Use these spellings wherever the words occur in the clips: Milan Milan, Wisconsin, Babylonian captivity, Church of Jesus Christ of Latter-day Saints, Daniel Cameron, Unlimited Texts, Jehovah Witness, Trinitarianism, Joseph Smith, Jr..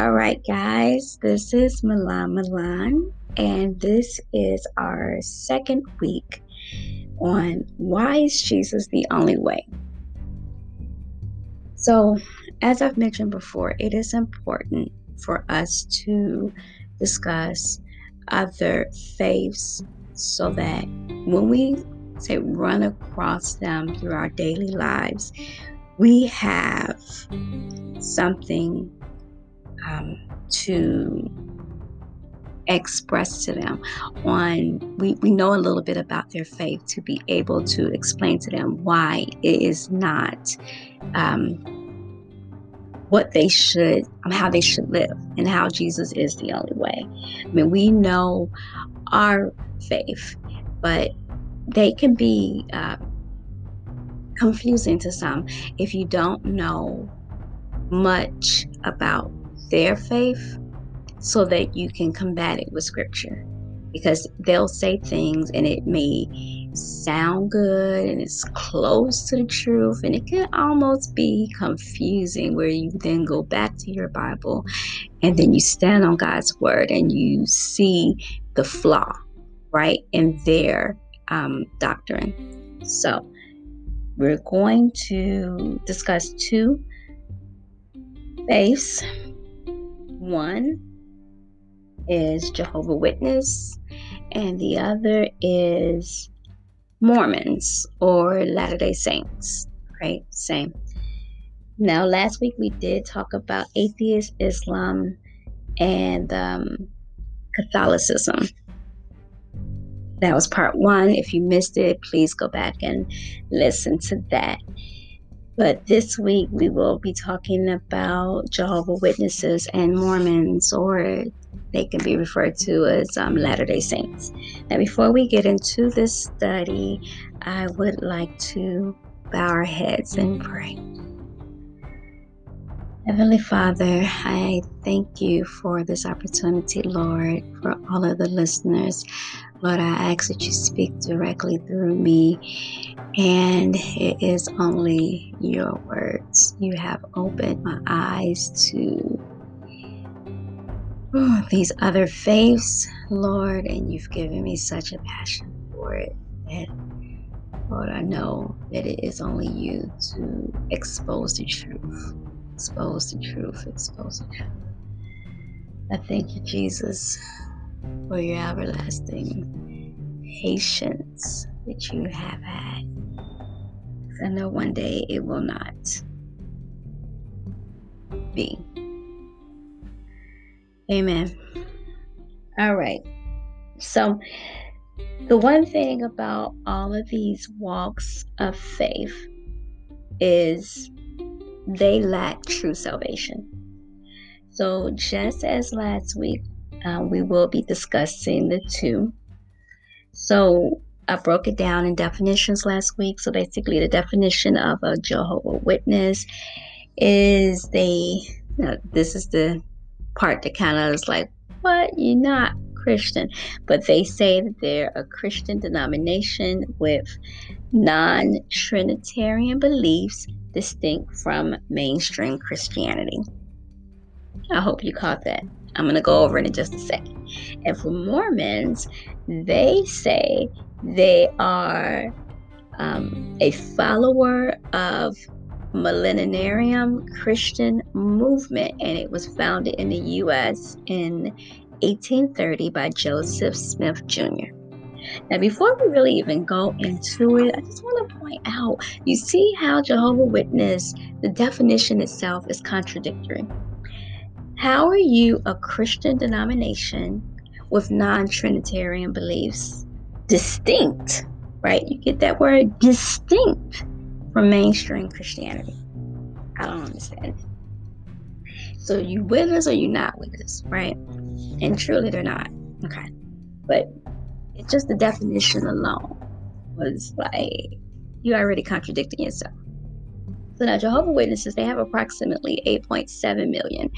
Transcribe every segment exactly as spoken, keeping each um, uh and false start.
All right, guys, this is Milan Milan, and this is our second week on Why is Jesus the Only Way? So, as I've mentioned before, it is important for us to discuss other faiths so that when we say run across them through our daily lives, we have something um, to express to them on we, we know a little bit about their faith to be able to explain to them why it is not um, what they should, how they should live, and how Jesus is the only way. I mean, we know our faith, but they can be uh, confusing to some if you don't know much about their faith so that you can combat it with scripture, because they'll say things and it may sound good and it's close to the truth, and it can almost be confusing, where you then go back to your Bible and then you stand on God's word and you see the flaw, right, in their um, doctrine. So we're going to discuss two faiths. One is Jehovah Witness, and the other is Mormons or Latter-day Saints, right? Same. Now, last week we did talk about atheist Islam and um, Catholicism. That was part one. If you missed it, please go back and listen to that. But this week we will be talking about Jehovah Witnesses and Mormons, or they can be referred to as um, Latter-day Saints. Now, before we get into this study, I would like to bow our heads and pray. Heavenly Father, I thank you for this opportunity, Lord, for all of the listeners. Lord, I ask that you speak directly through me, and it is only your words. You have opened my eyes to oh, these other faiths, Lord, and you've given me such a passion for it that, Lord, I know that it is only you to expose the truth, expose the truth, expose the truth. I thank you, Jesus, for your everlasting patience that you have had. I know one day it will not be. Amen. All right. So the one thing about all of these walks of faith is they lack true salvation. So just as last week, Uh, we will be discussing the two. So I broke it down in definitions last week. So basically, the definition of a Jehovah's Witness is they, you know, this is the part that kind of is like, what? You're not Christian. But they say that they're a Christian denomination with non-Trinitarian beliefs distinct from mainstream Christianity. I hope you caught that. I'm going to go over it in just a second. And for Mormons, they say they are um, a follower of millenarian Christian movement, and it was founded in the U S in eighteen thirty by Joseph Smith, Junior Now, before we really even go into it, I just want to point out, you see how Jehovah's Witness, the definition itself is contradictory. How are you a Christian denomination with non-Trinitarian beliefs distinct, right? You get that word distinct from mainstream Christianity. I don't understand it. So you with us or you not with us, right? And truly they're not. Okay. But it's just the definition alone was like, you're already contradicting yourself. So now Jehovah's Witnesses, they have approximately eight point seven million.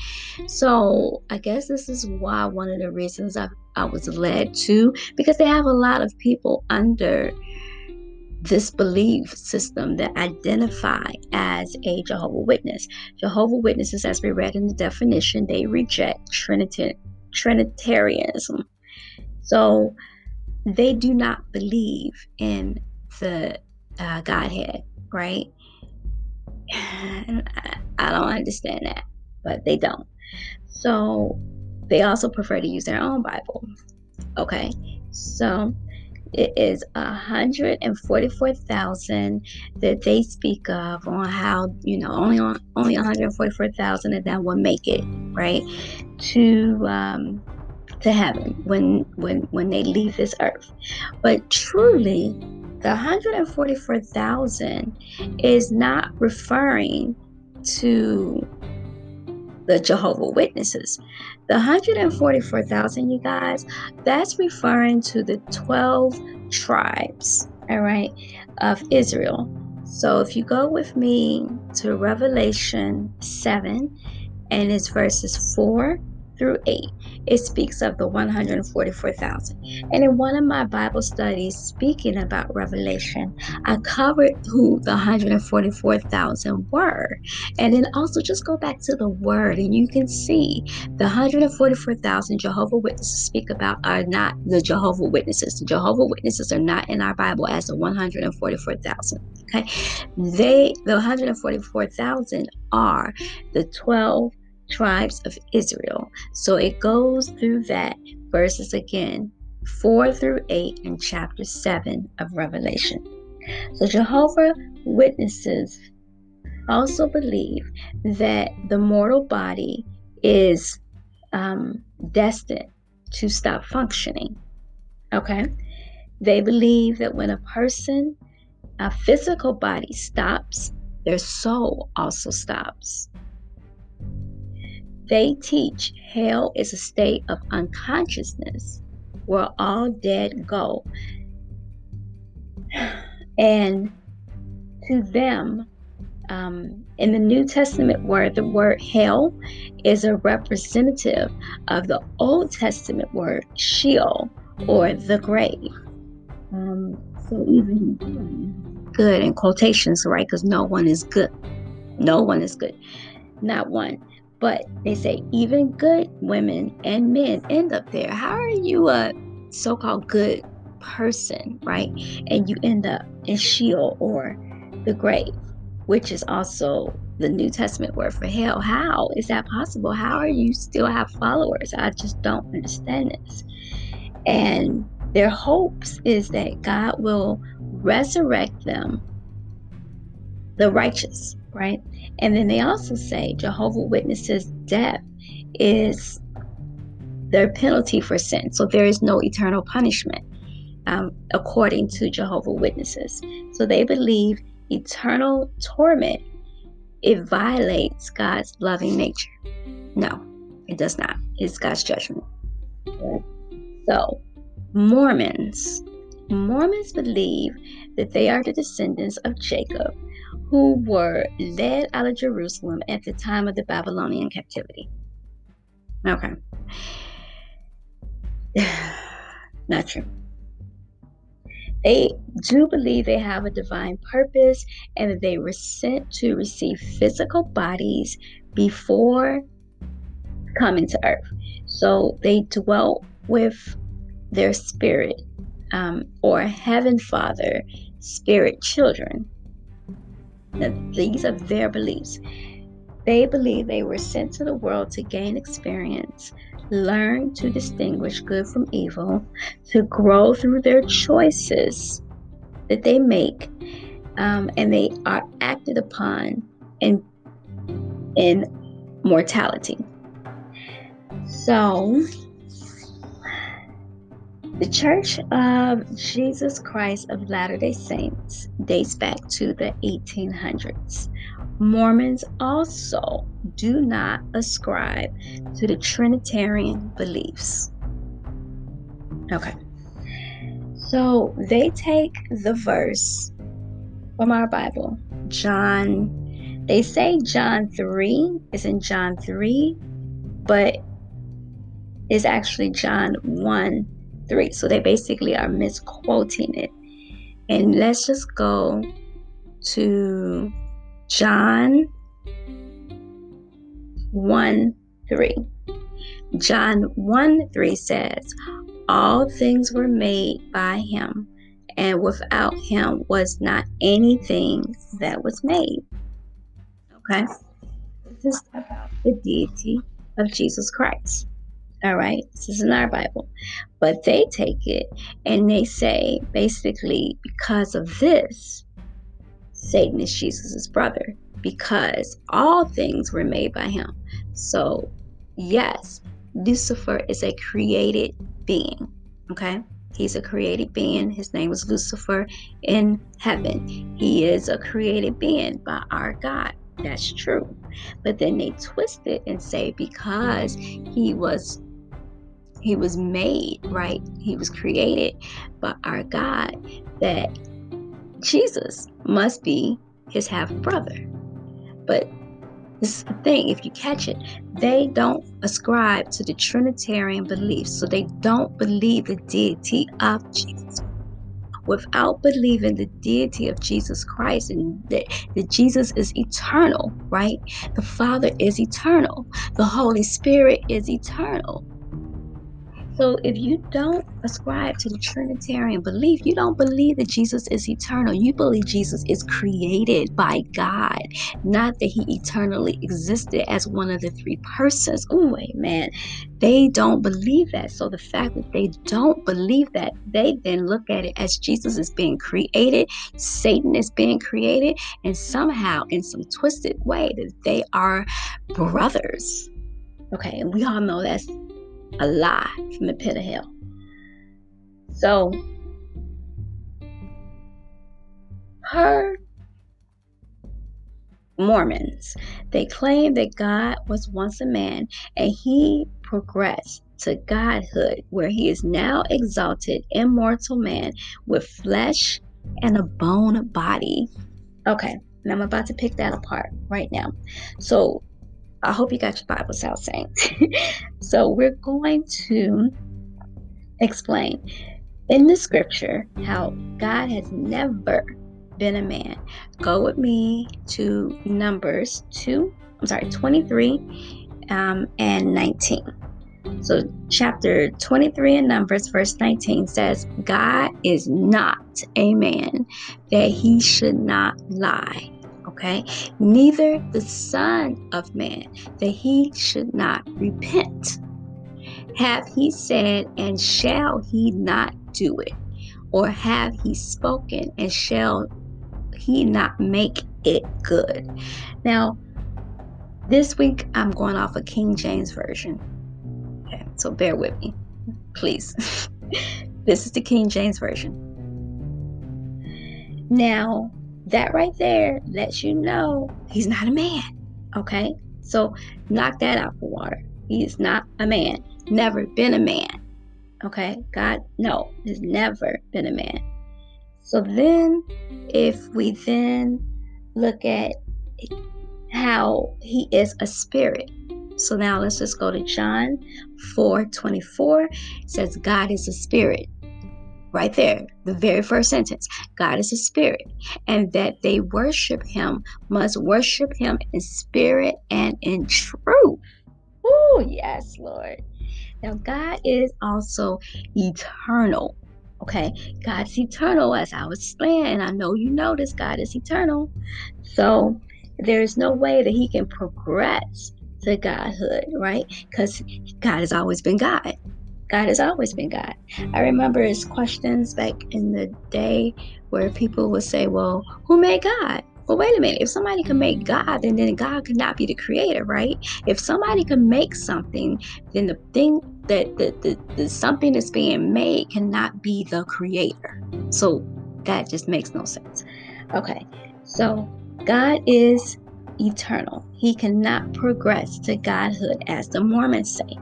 So I guess this is why one of the reasons I, I was led to, because they have a lot of people under this belief system that identify as a Jehovah Witness. Jehovah Witnesses, as we read in the definition, they reject Trinita- Trinitarianism. So they do not believe in the uh, Godhead, right? And I, I don't understand that, but they don't. So they also prefer to use their own Bible. Okay, so it is one hundred forty-four thousand that they speak of, on how, you know, only on, only one hundred forty-four thousand of them will make it, right, to um, to heaven when when when they leave this earth. But truly, the one hundred forty-four thousand is not referring to the Jehovah Witnesses. The one hundred forty-four thousand, you guys, that's referring to the twelve tribes, all right, of Israel. So if you go with me to Revelation seven, and it's verses four through eight, it speaks of the one hundred forty-four thousand. And in one of my Bible studies speaking about Revelation, I covered who the one hundred forty-four thousand were. And then also just go back to the word, and you can see the one hundred forty-four thousand Jehovah Witnesses speak about are not the Jehovah Witnesses. The Jehovah Witnesses are not in our Bible as the one hundred forty-four thousand. Okay, they the one hundred forty-four thousand are the twelve tribes of Israel. So it goes through that, verses again four through eight in chapter seven of Revelation. So Jehovah Witnesses also believe that the mortal body is um, destined to stop functioning. Okay, they believe that when a person, a physical body stops, their soul also stops. They teach hell is a state of unconsciousness where all dead go. And to them, um, in the New Testament word, the word hell is a representative of the Old Testament word Sheol, or the grave. Um, so even good in quotations, right? Because no one is good. No one is good. Not one. But they say even good women and men end up there. How are you a so-called good person, right? And you end up in Sheol, or the grave, which is also the New Testament word for hell. How is that possible? How are you still have followers? I just don't understand this. And their hopes is that God will resurrect them, the righteous, right? And then they also say Jehovah Witnesses' death is their penalty for sin. So there is no eternal punishment, um, according to Jehovah Witnesses. So they believe eternal torment, it violates God's loving nature. No, it does not. It's God's judgment. So Mormons, Mormons believe that they are the descendants of Jacob, who were led out of Jerusalem at the time of the Babylonian captivity. Okay. Not true. They do believe they have a divine purpose, and that they were sent to receive physical bodies before coming to earth. So they dwelt with their spirit, um, or Heaven Father, spirit children. Now, these are their beliefs. They believe they were sent to the world to gain experience, learn to distinguish good from evil, to grow through their choices that they make, um, and they are acted upon in in mortality. So the Church of Jesus Christ of Latter-day Saints dates back to the eighteen hundreds. Mormons also do not ascribe to the Trinitarian beliefs. Okay. So they take the verse from our Bible, John. They say John three is in John three, but it's actually John one three. So they basically are misquoting it. And let's just go to John one three. John one three says, all things were made by him, and without him was not anything that was made. Okay? This is about the deity of Jesus Christ. All right? This is in our Bible. But they take it and they say, basically, because of this, Satan is Jesus' brother, because all things were made by him. So, yes, Lucifer is a created being. Okay? He's a created being. His name was Lucifer in heaven. He is a created being by our God. That's true. But then they twist it and say, because he was he was made, right? He was created by our God, that Jesus must be his half-brother. But this is the thing, if you catch it, they don't ascribe to the Trinitarian belief. So they don't believe the deity of Jesus. Without believing the deity of Jesus Christ, and that, that Jesus is eternal, right? The Father is eternal. The Holy Spirit is eternal. So if you don't ascribe to the Trinitarian belief, you don't believe that Jesus is eternal. You believe Jesus is created by God, not that he eternally existed as one of the three persons. Oh, wait, man. They don't believe that. So the fact that they don't believe that, they then look at it as Jesus is being created, Satan is being created, and somehow in some twisted way that they are brothers. Okay, and we all know that's a lie from the pit of hell. So, her Mormons, they claim that God was once a man and he progressed to godhood, where he is now exalted, immortal man with flesh and a bone body. Okay, and I'm about to pick that apart right now. So, I hope you got your Bibles out, saints. So we're going to explain in the scripture how God has never been a man. Go with me to Numbers two, I'm sorry, twenty-three um, and nineteen. So chapter twenty-three in Numbers, verse nineteen says, God is not a man that he should not lie. Okay, neither the Son of Man, that he should not repent. Have he said, and shall he not do it? Or have he spoken, and shall he not make it good? Now, this week I'm going off a King James version. Okay, so bear with me, please. This is the King James version. Now, that right there lets you know he's not a man, okay? So knock that out for water. He is not a man. Never been a man, okay? God, no, has never been a man. So then if we then look at how he is a spirit. So now let's just go to John four twenty-four. It says God is a spirit. Right there, the very first sentence, God is a spirit, and that they worship him must worship him in spirit and in truth. Oh, yes, Lord. Now, God is also eternal, okay? God's eternal, as I was saying, and I know you know this, God is eternal. So there is no way that he can progress to godhood, right? Because God has always been God. God has always been God. I remember his questions back in the day where people would say, well, who made God? Well, wait a minute. If somebody can make God, then, then God could not be the creator, right? If somebody can make something, then the thing that the, the, the something that's being made cannot be the creator. So that just makes no sense. Okay. So God is eternal. He cannot progress to godhood, as the Mormons say.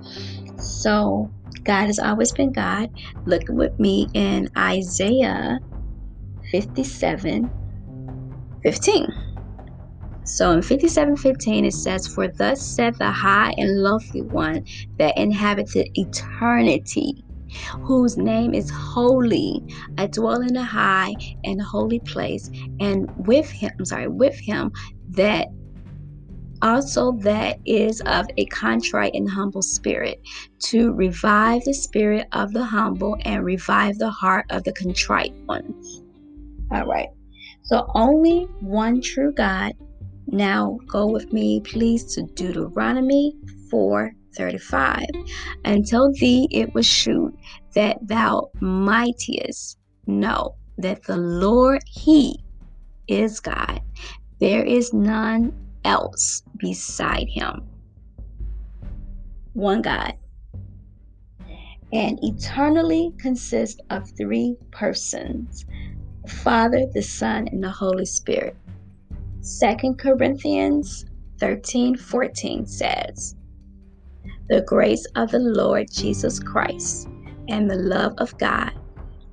So God has always been God. Look with me in Isaiah fifty-seven fifteen. So in fifty-seven fifteen it says, for thus said the high and lofty one that inhabited eternity, whose name is holy. I dwell in a high and holy place, and with him, I'm sorry, with him that also that is of a contrite and humble spirit, to revive the spirit of the humble and revive the heart of the contrite one. All right. So only one true God. Now go with me, please, to Deuteronomy four thirty-five. Until thee it was shewed that thou mightest know that the Lord, he is God. There is none else beside him. One God. And eternally consists of three persons: the Father, the Son, and the Holy Spirit. Second Corinthians thirteen fourteen says, the grace of the Lord Jesus Christ and the love of God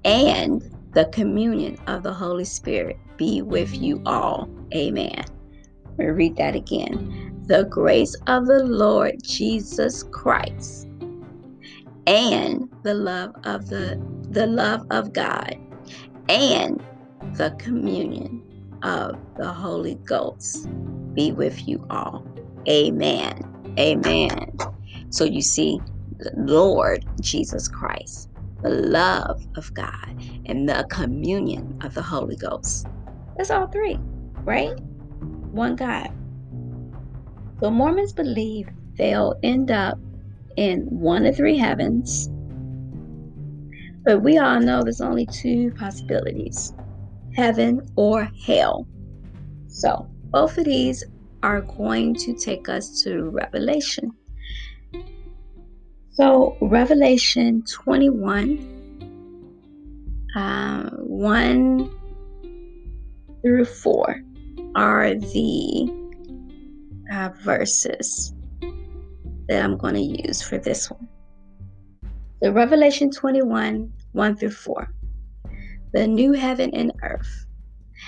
and the communion of the Holy Spirit be with you all. Amen. We read that again. The grace of the Lord Jesus Christ and the love of the the love of God and the communion of the Holy Ghost be with you all. Amen. Amen. So you see, the Lord Jesus Christ, the love of God, and the communion of the Holy Ghost. That's all three, right? One God. So Mormons believe they'll end up in one of three heavens, but we all know there's only two possibilities, heaven or hell. So both of these are going to take us to Revelation. So Revelation twenty-one, uh, one through four are the uh, verses that I'm going to use for this one. So Revelation twenty-one, one through four. The new heaven and earth.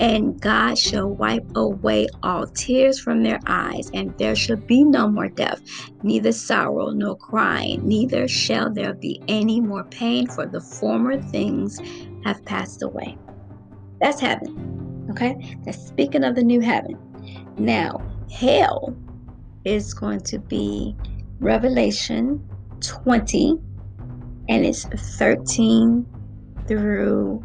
And God shall wipe away all tears from their eyes, and there shall be no more death, neither sorrow nor crying, neither shall there be any more pain, for the former things have passed away. That's heaven, okay? That's speaking of the new heaven. Now, hell is going to be Revelation twenty, and it's thirteen through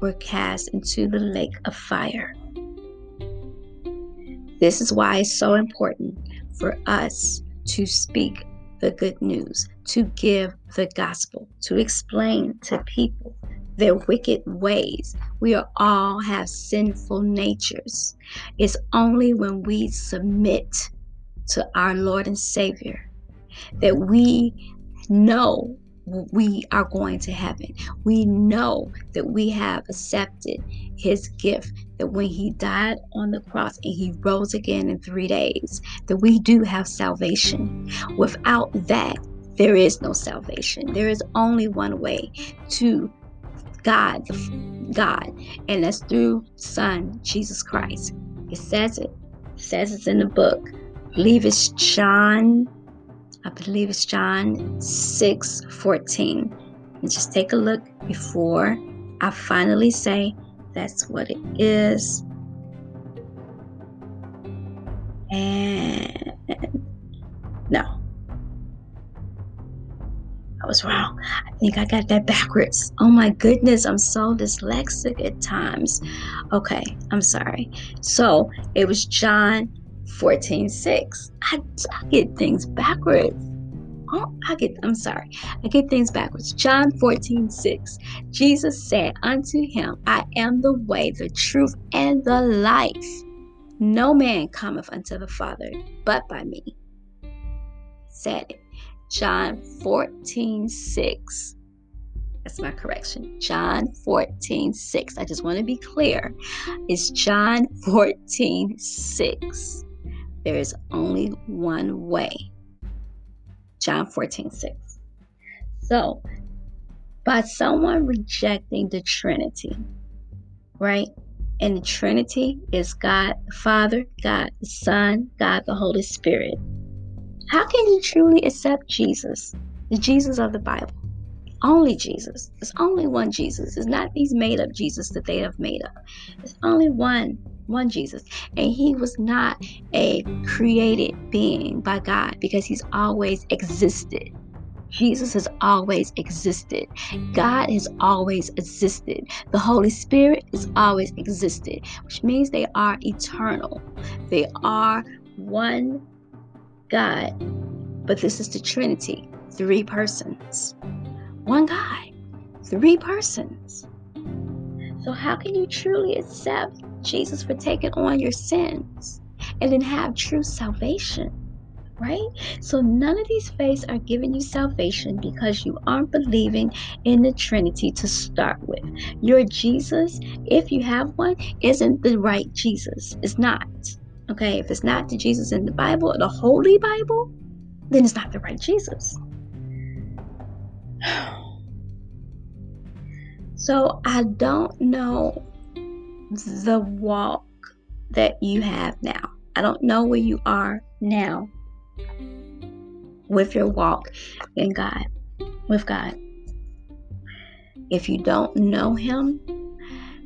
were cast into the lake of fire. This is why it's so important for us to speak the good news, to give the gospel, to explain to people their wicked ways. We are all have sinful natures. It's only when we submit to our Lord and Savior that we know we are going to heaven. We know that we have accepted his gift, that when he died on the cross and he rose again in three days, that we do have salvation. Without that, there is no salvation. There is only one way to God, God, and that's through Son, Jesus Christ. It says it. It says it's in the book. I believe it's John I believe it's John six fourteen. And just take a look before I finally say that's what it is. And no, I was wrong. I I think I got that backwards. Oh my goodness, I'm so dyslexic at times. Okay, I'm sorry. So it was John fourteen six. I, I get things backwards. Oh, I get, I'm sorry. I get things backwards. John fourteen six. Jesus said unto him, I am the way, the truth, and the life. No man cometh unto the Father but by me. Said it. John fourteen six. That's my correction. John fourteen six. I just want to be clear. It's John fourteen six. There is only one way. John fourteen six. So, by someone rejecting the Trinity, right? And the Trinity is God the Father, God the Son, God the Holy Spirit. How can you truly accept Jesus, the Jesus of the Bible? Only Jesus. There's only one Jesus. It's not these made-up Jesus that they have made up. It's only one, one Jesus. And he was not a created being by God because he's always existed. Jesus has always existed. God has always existed. The Holy Spirit has always existed, which means they are eternal. They are one God, but this is the Trinity, three persons. One God, three persons. So how can you truly accept Jesus for taking on your sins and then have true salvation, right? So none of these faiths are giving you salvation because you aren't believing in the Trinity to start with. Your Jesus, if you have one, isn't the right Jesus. It's not. Okay, if it's not the Jesus in the Bible, the Holy Bible, then it's not the right Jesus. So I don't know the walk that you have now. I don't know where you are now with your walk in God, with God. If you don't know him,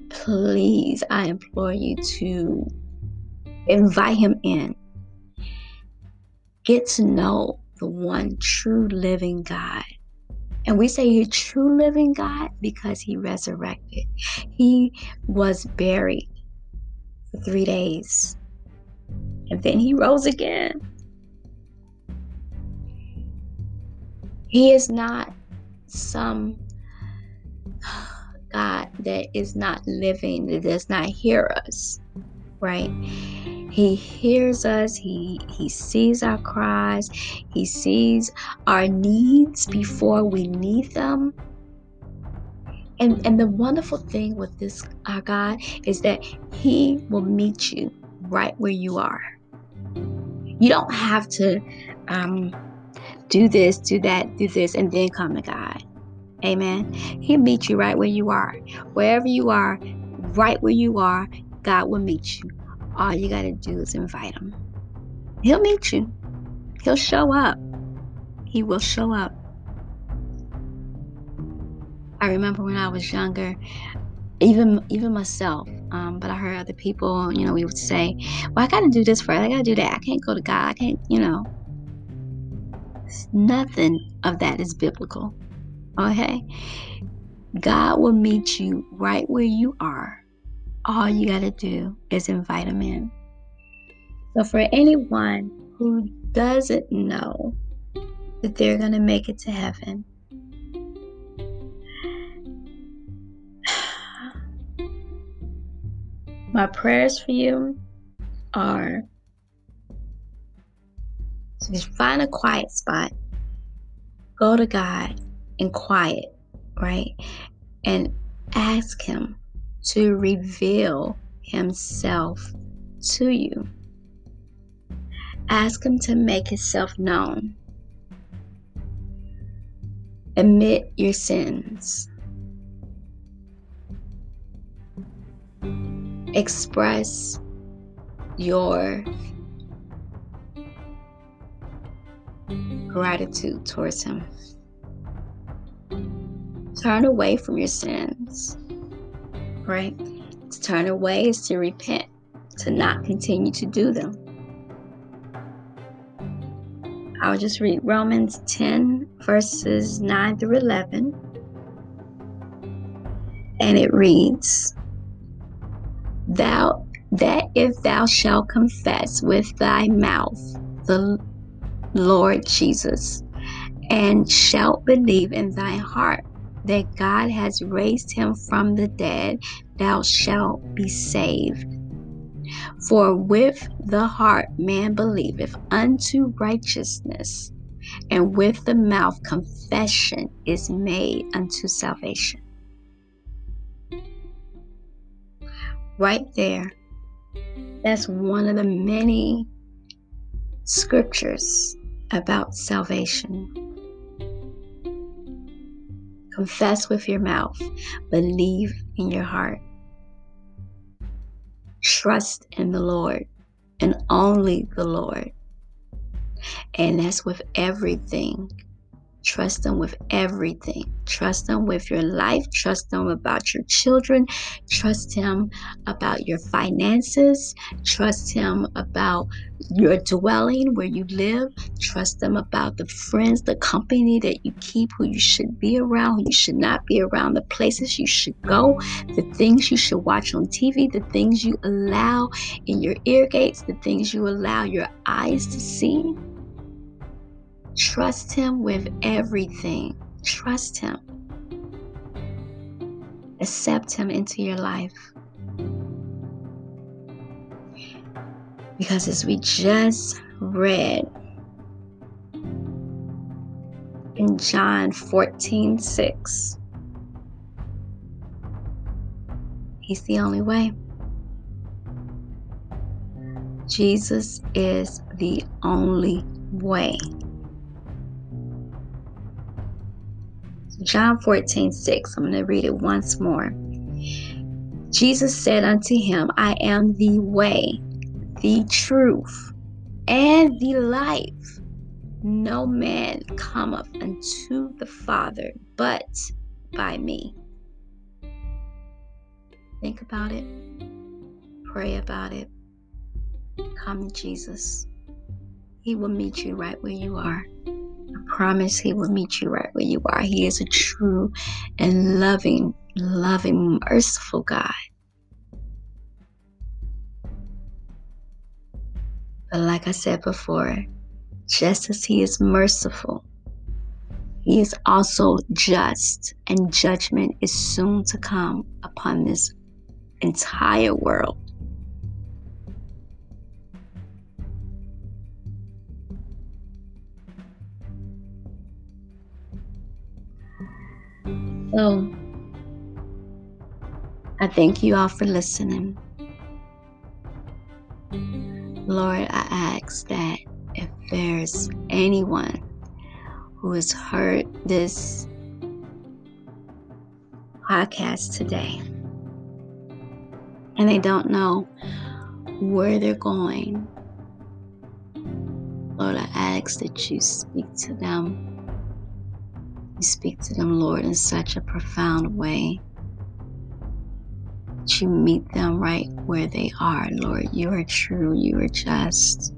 please, I implore you to invite him in. Get to know the one true living God. And we say he's true living God because he resurrected. He was buried for three days. And then he rose again. He is not some God that is not living, that does not hear us, right? He hears us, he, he sees our cries, he sees our needs before we need them. And, and the wonderful thing with this, our God, is that he will meet you right where you are. You don't have to um, do this, do that, do this, and then come to God. Amen. He'll meet you right where you are. Wherever you are, right where you are, God will meet you. All you got to do is invite him. He'll meet you. He'll show up. He will show up. I remember when I was younger, even even myself, um, but I heard other people, you know, we would say, well, I got to do this first. I got to do that. I can't go to God. I can't, you know. Nothing of that is biblical. Okay? God will meet you right where you are. All you got to do is invite him in. So for anyone who doesn't know that they're going to make it to heaven, my prayers for you are to just find a quiet spot, go to God in quiet, right? And ask him to reveal himself to you. Ask him to make himself known. Admit your sins. Express your gratitude towards him. Turn away from your sins. Right? To turn away is to repent, to not continue to do them. I'll just read Romans ten, verses nine through eleven. And it reads, Thou, that if thou shalt confess with thy mouth the Lord Jesus, and shalt believe in thy heart that God has raised him from the dead, thou shalt be saved. For with the heart man believeth unto righteousness, and with the mouth confession is made unto salvation. Right there, that's one of the many scriptures about salvation. Confess with your mouth, believe in your heart. Trust in the Lord and only the Lord. And that's with everything. Trust Him with everything. Trust Him with your life. Trust Him about your children. Trust Him about your finances. Trust Him about your dwelling where you live. Trust Him about the friends, the company that you keep, who you should be around, who you should not be around, the places you should go, the things you should watch on T V, the things you allow in your ear gates, the things you allow your eyes to see. Trust Him with everything. Trust Him. Accept Him into your life. Because as we just read in John fourteen six, He's the only way. Jesus is the only way. John fourteen six, I'm going to read it once more. Jesus said unto him, I am the way, the truth, and the life. No man cometh unto the Father but by me. Think about it. Pray about it. Come to Jesus. He will meet you right where you are. Promise He will meet you right where you are. He is a true and loving, loving, merciful God. But like I said before, just as He is merciful, He is also just, and judgment is soon to come upon this entire world. So, I thank you all for listening. Lord, I ask that if there's anyone who has heard this podcast today and they don't know where they're going, Lord, I ask that you speak to them. You speak to them, Lord, in such a profound way that you meet them right where they are, Lord. You are true. You are just.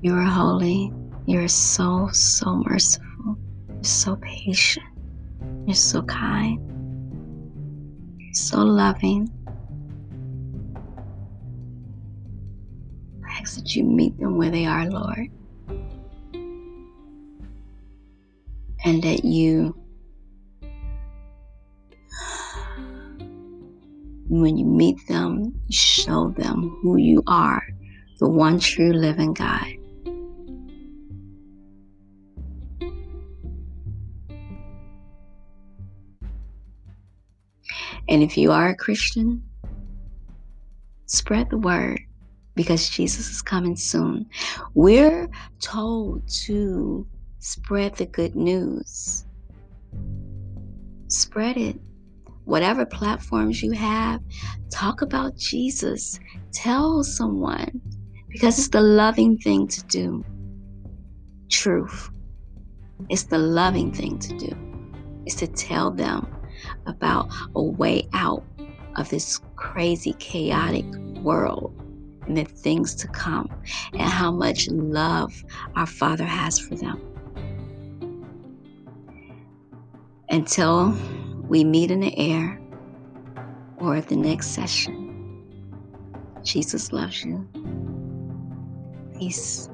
You are holy. You are so, so merciful. You're so patient. You're so kind. You're so loving. I ask that you meet them where they are, Lord. And that you, when you meet them, you show them who you are, the one true living God. And if you are a Christian, spread the word, because Jesus is coming soon. We're told to spread the good news. Spread it. Whatever platforms you have, talk about Jesus. Tell someone, because it's the loving thing to do. Truth. It's the loving thing to do. It's to tell them about a way out of this crazy, chaotic world and the things to come, and how much love our Father has for them. Until we meet in the air or at the next session, Jesus loves you. Peace.